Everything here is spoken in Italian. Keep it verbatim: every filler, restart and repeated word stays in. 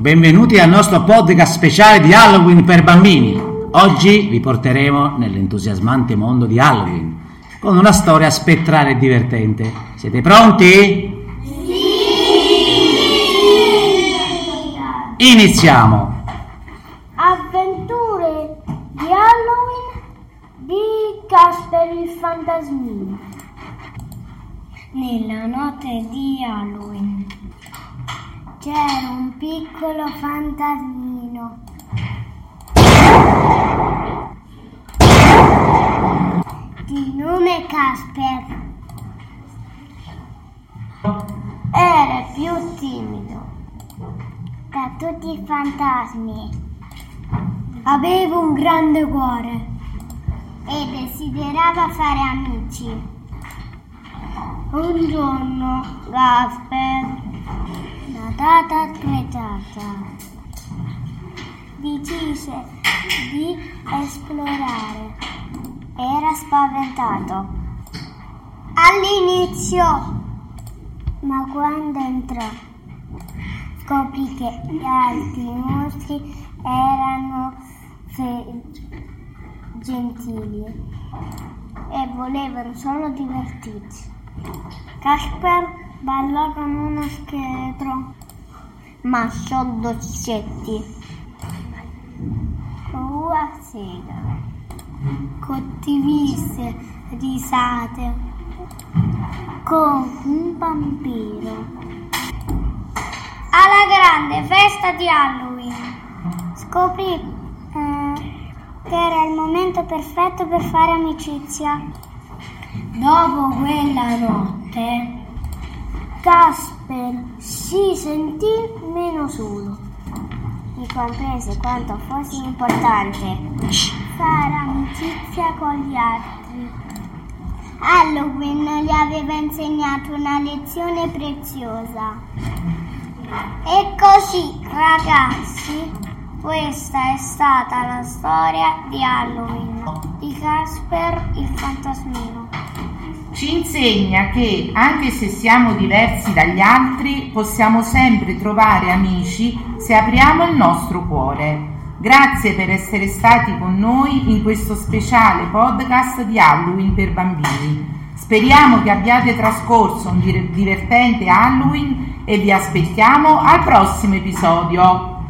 Benvenuti al nostro podcast speciale di Halloween per bambini. Oggi vi porteremo nell'entusiasmante mondo di Halloween con una storia spettrale e divertente. Siete pronti? Sì! Iniziamo! Avventure di Halloween di Casper il Fantasmino. Nella notte di Halloween c'era un piccolo fantasmino di nome Casper. Era più timido da tutti i fantasmi. Aveva un grande cuore e desiderava fare amici. Un giorno Casper, data accretata, decise di esplorare. Era spaventato all'inizio, ma quando entrò scoprì che gli altri mostri erano fe- gentili e volevano solo divertirsi. Casper ballò con uno scheletro, ma sono dolcetti. Una sera condivise risate con un vampiro alla grande festa di Halloween. Scoprì eh, che era il momento perfetto per fare amicizia. Dopo quella notte Casper si sentì meno solo e comprese quanto fosse importante fare amicizia con gli altri. Halloween gli aveva insegnato una lezione preziosa. E così, ragazzi, questa è stata la storia di Halloween di Casper il Fantasmino. Ci insegna che, anche se siamo diversi dagli altri, possiamo sempre trovare amici se apriamo il nostro cuore. Grazie per essere stati con noi in questo speciale podcast di Halloween per bambini. Speriamo che abbiate trascorso un divertente Halloween e vi aspettiamo al prossimo episodio.